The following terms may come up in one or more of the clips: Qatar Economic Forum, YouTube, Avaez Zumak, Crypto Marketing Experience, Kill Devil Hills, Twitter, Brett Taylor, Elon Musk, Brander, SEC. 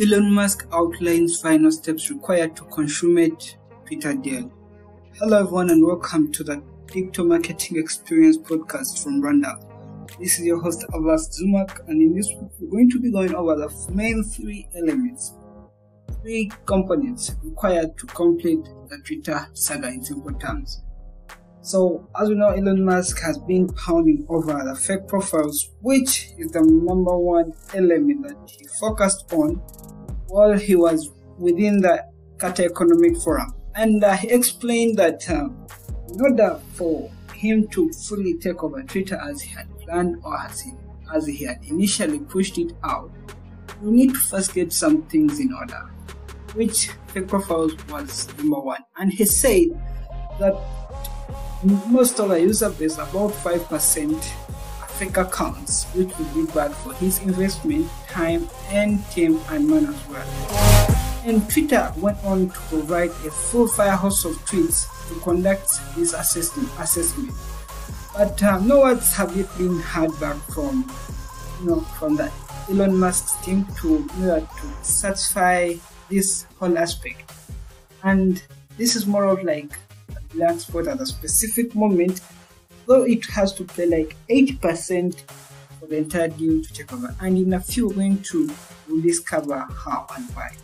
Elon Musk outlines final steps required to consummate Twitter deal. Hello everyone and welcome to the Crypto Marketing Experience podcast from Brander. This is your host Avaez Zumak, and in this week we're going to be going over the main three components required to complete the Twitter saga in simple terms. So, as we know, Elon Musk has been pounding over the fake profiles, which is the number one element that he focused on while he was within the Qatar Economic Forum. And he explained that in order for him to fully take over Twitter as he had planned or as he had initially pushed it out, you need to first get some things in order, which fake profiles was number one. And he said that most of the user base, about 5%, are fake accounts, which would be bad for his investment, time, and team and man as well. And Twitter went on to provide a full firehouse of tweets to conduct this assessment. But no words have yet been heard back from that Elon Musk's team to satisfy this whole aspect. And this is more of like black spot at a specific moment, though it has to play like 80% for the entire deal to take over, and in a few we're going to discover how and why.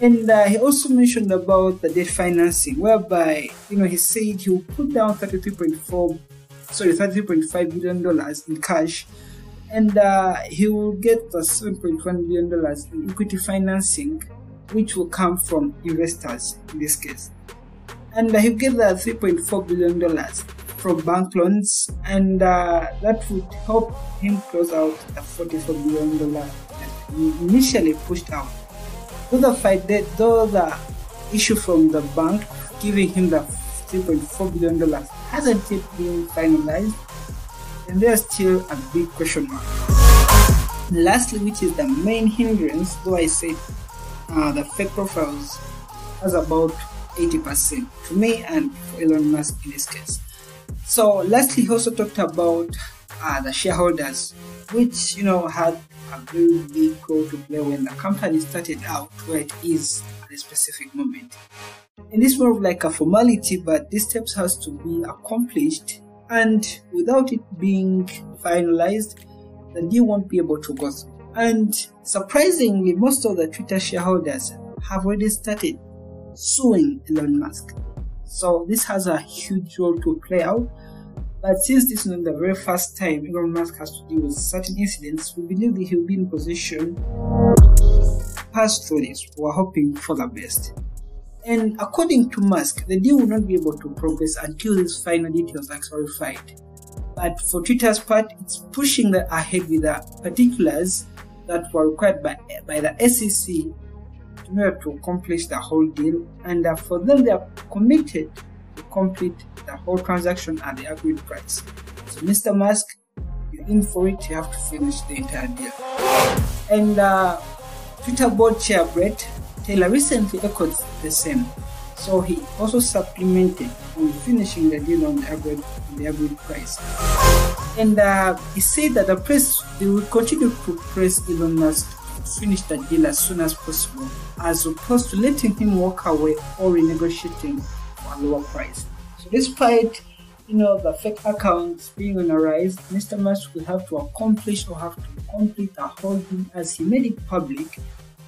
And he also mentioned about the debt financing, whereby he said he will put down $33.5 billion in cash, and he will get the $7.1 billion in equity financing, which will come from investors in this case. And he get the $3.4 billion from bank loans, and that would help him close out the $44 billion that he initially pushed out. Though the issue from the bank giving him the $3.4 billion hasn't yet been finalized, and there's still a big question mark. And lastly, which is the main hindrance, though I said the fake profiles was about 80% for me and for Elon Musk in this case. So lastly, he also talked about the shareholders, which had a very big role to play when the company started out where it is at a specific moment. And it's more of like a formality, but these steps has to be accomplished, and without it being finalized, the deal won't be able to go through. And surprisingly, most of the Twitter shareholders have already started suing Elon Musk. So this has a huge role to play out, but since this is not the very first time Elon Musk has to deal with certain incidents, we believe that he will be in position to pass through this. We are hoping for the best. And according to Musk, the deal will not be able to progress until these final details are clarified. But for Twitter's part, it's pushing ahead with the particulars that were required by the SEC in order to accomplish the whole deal, and for them, they are committed to complete the whole transaction at the agreed price. So Mr. Musk, you're in for it, you have to finish the entire deal. And Twitter board chair Brett Taylor recently echoed the same, so he also supplemented on finishing the deal on the agreed price. And he said that they will continue to press Elon Musk finish the deal as soon as possible, as opposed to letting him walk away or renegotiating for a lower price. So despite the fake accounts being on the rise, Mr. Musk will have to complete the whole deal as he made it public,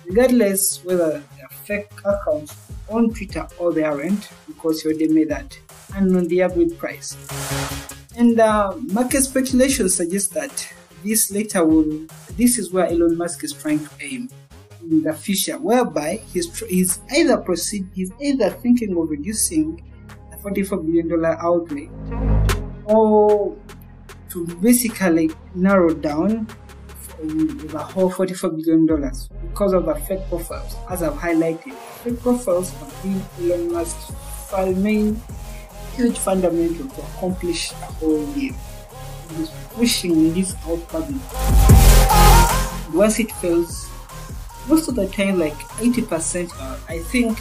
regardless whether they are fake accounts on Twitter or they aren't, because he already made that and on the agreed price. And market speculation suggests that this is where Elon Musk is trying to aim in the future, whereby he's either thinking of reducing the $44 billion outlay, or to basically narrow down the whole $44 billion because of the fake profiles. As I've highlighted, fake profiles have been Elon Musk's main huge fundamental to accomplish the whole deal. Is pushing this out publicly. Once it fails, most of the time, like 80%, I think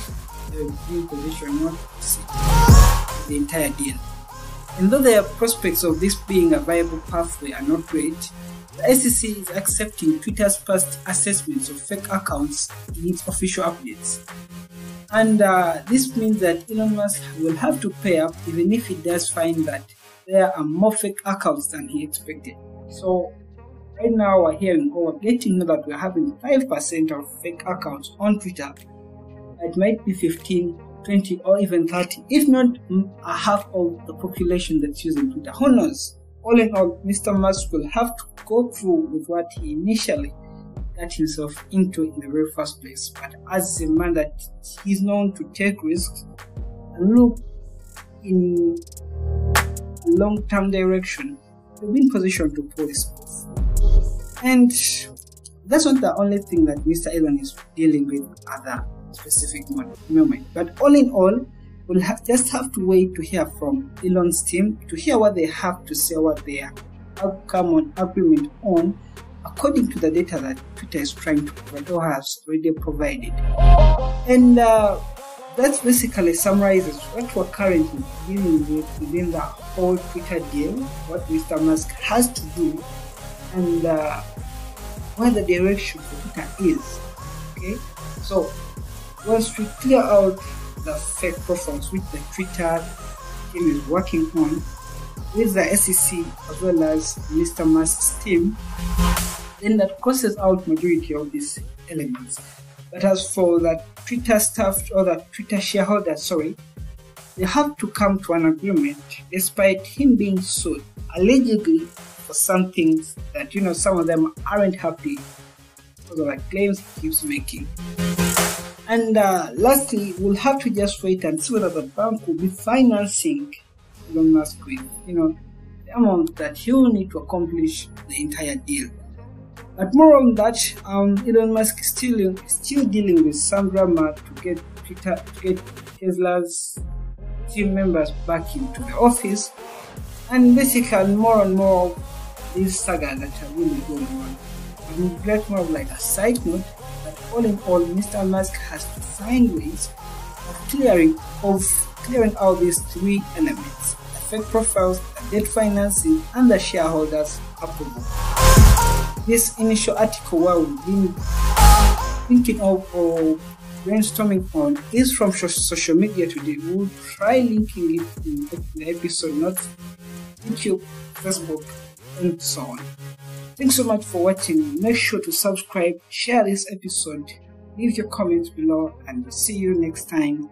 the deal position not the entire deal. And though the prospects of this being a viable pathway are not great, The SEC is accepting Twitter's past assessments of fake accounts in its official updates. And this means that Elon Musk will have to pay up even if he does find that there are more fake accounts than he expected. So right now we're hearing or getting that we're having 5% of fake accounts on Twitter. It might be 15, 20 or even 30, if not a half of the population that's using Twitter. Who knows? All in all, Mr. Musk will have to go through with what he initially got himself into in the very first place. But as a man that he's known to take risks and look in a long-term direction, he'll be in position to pull this off. And that's not the only thing that Mr. Elon is dealing with, other specific moment. But all in all, we'll just have to wait to hear from Elon's team, to hear what they have to say, what their outcome on agreement on, according to the data that Twitter is trying to provide or has already provided. And that basically summarizes what we're currently dealing with within the whole Twitter deal, what Mr. Musk has to do, and what the direction for Twitter is. Okay, so once we clear out the fake profiles which the Twitter team is working on with the SEC as well as Mr. Musk's team, then that crosses out majority of these elements. But as for the Twitter staff or the Twitter shareholders, they have to come to an agreement despite him being sued allegedly for some things that, you know, some of them aren't happy because of the claims he keeps making. And lastly, we'll have to just wait and see whether the bank will be financing Elon Musk with, you know, the amount that he will need to accomplish the entire deal. But more on that, Elon Musk is still dealing with some drama to get Tesla's team members back into the office, and basically more and more of these saga that are really going on. We'll get more of like a side note. All in all, Mr. Musk has to find ways of clearing out these three elements: the fake profiles, the debt financing, and the shareholders' approval. This initial article where we've been thinking of or brainstorming on is from social media today. We'll try linking it in the episode notes, YouTube, Facebook, and so on. Thanks so much for watching. Make sure to subscribe, share this episode, leave your comments below, and we'll see you next time.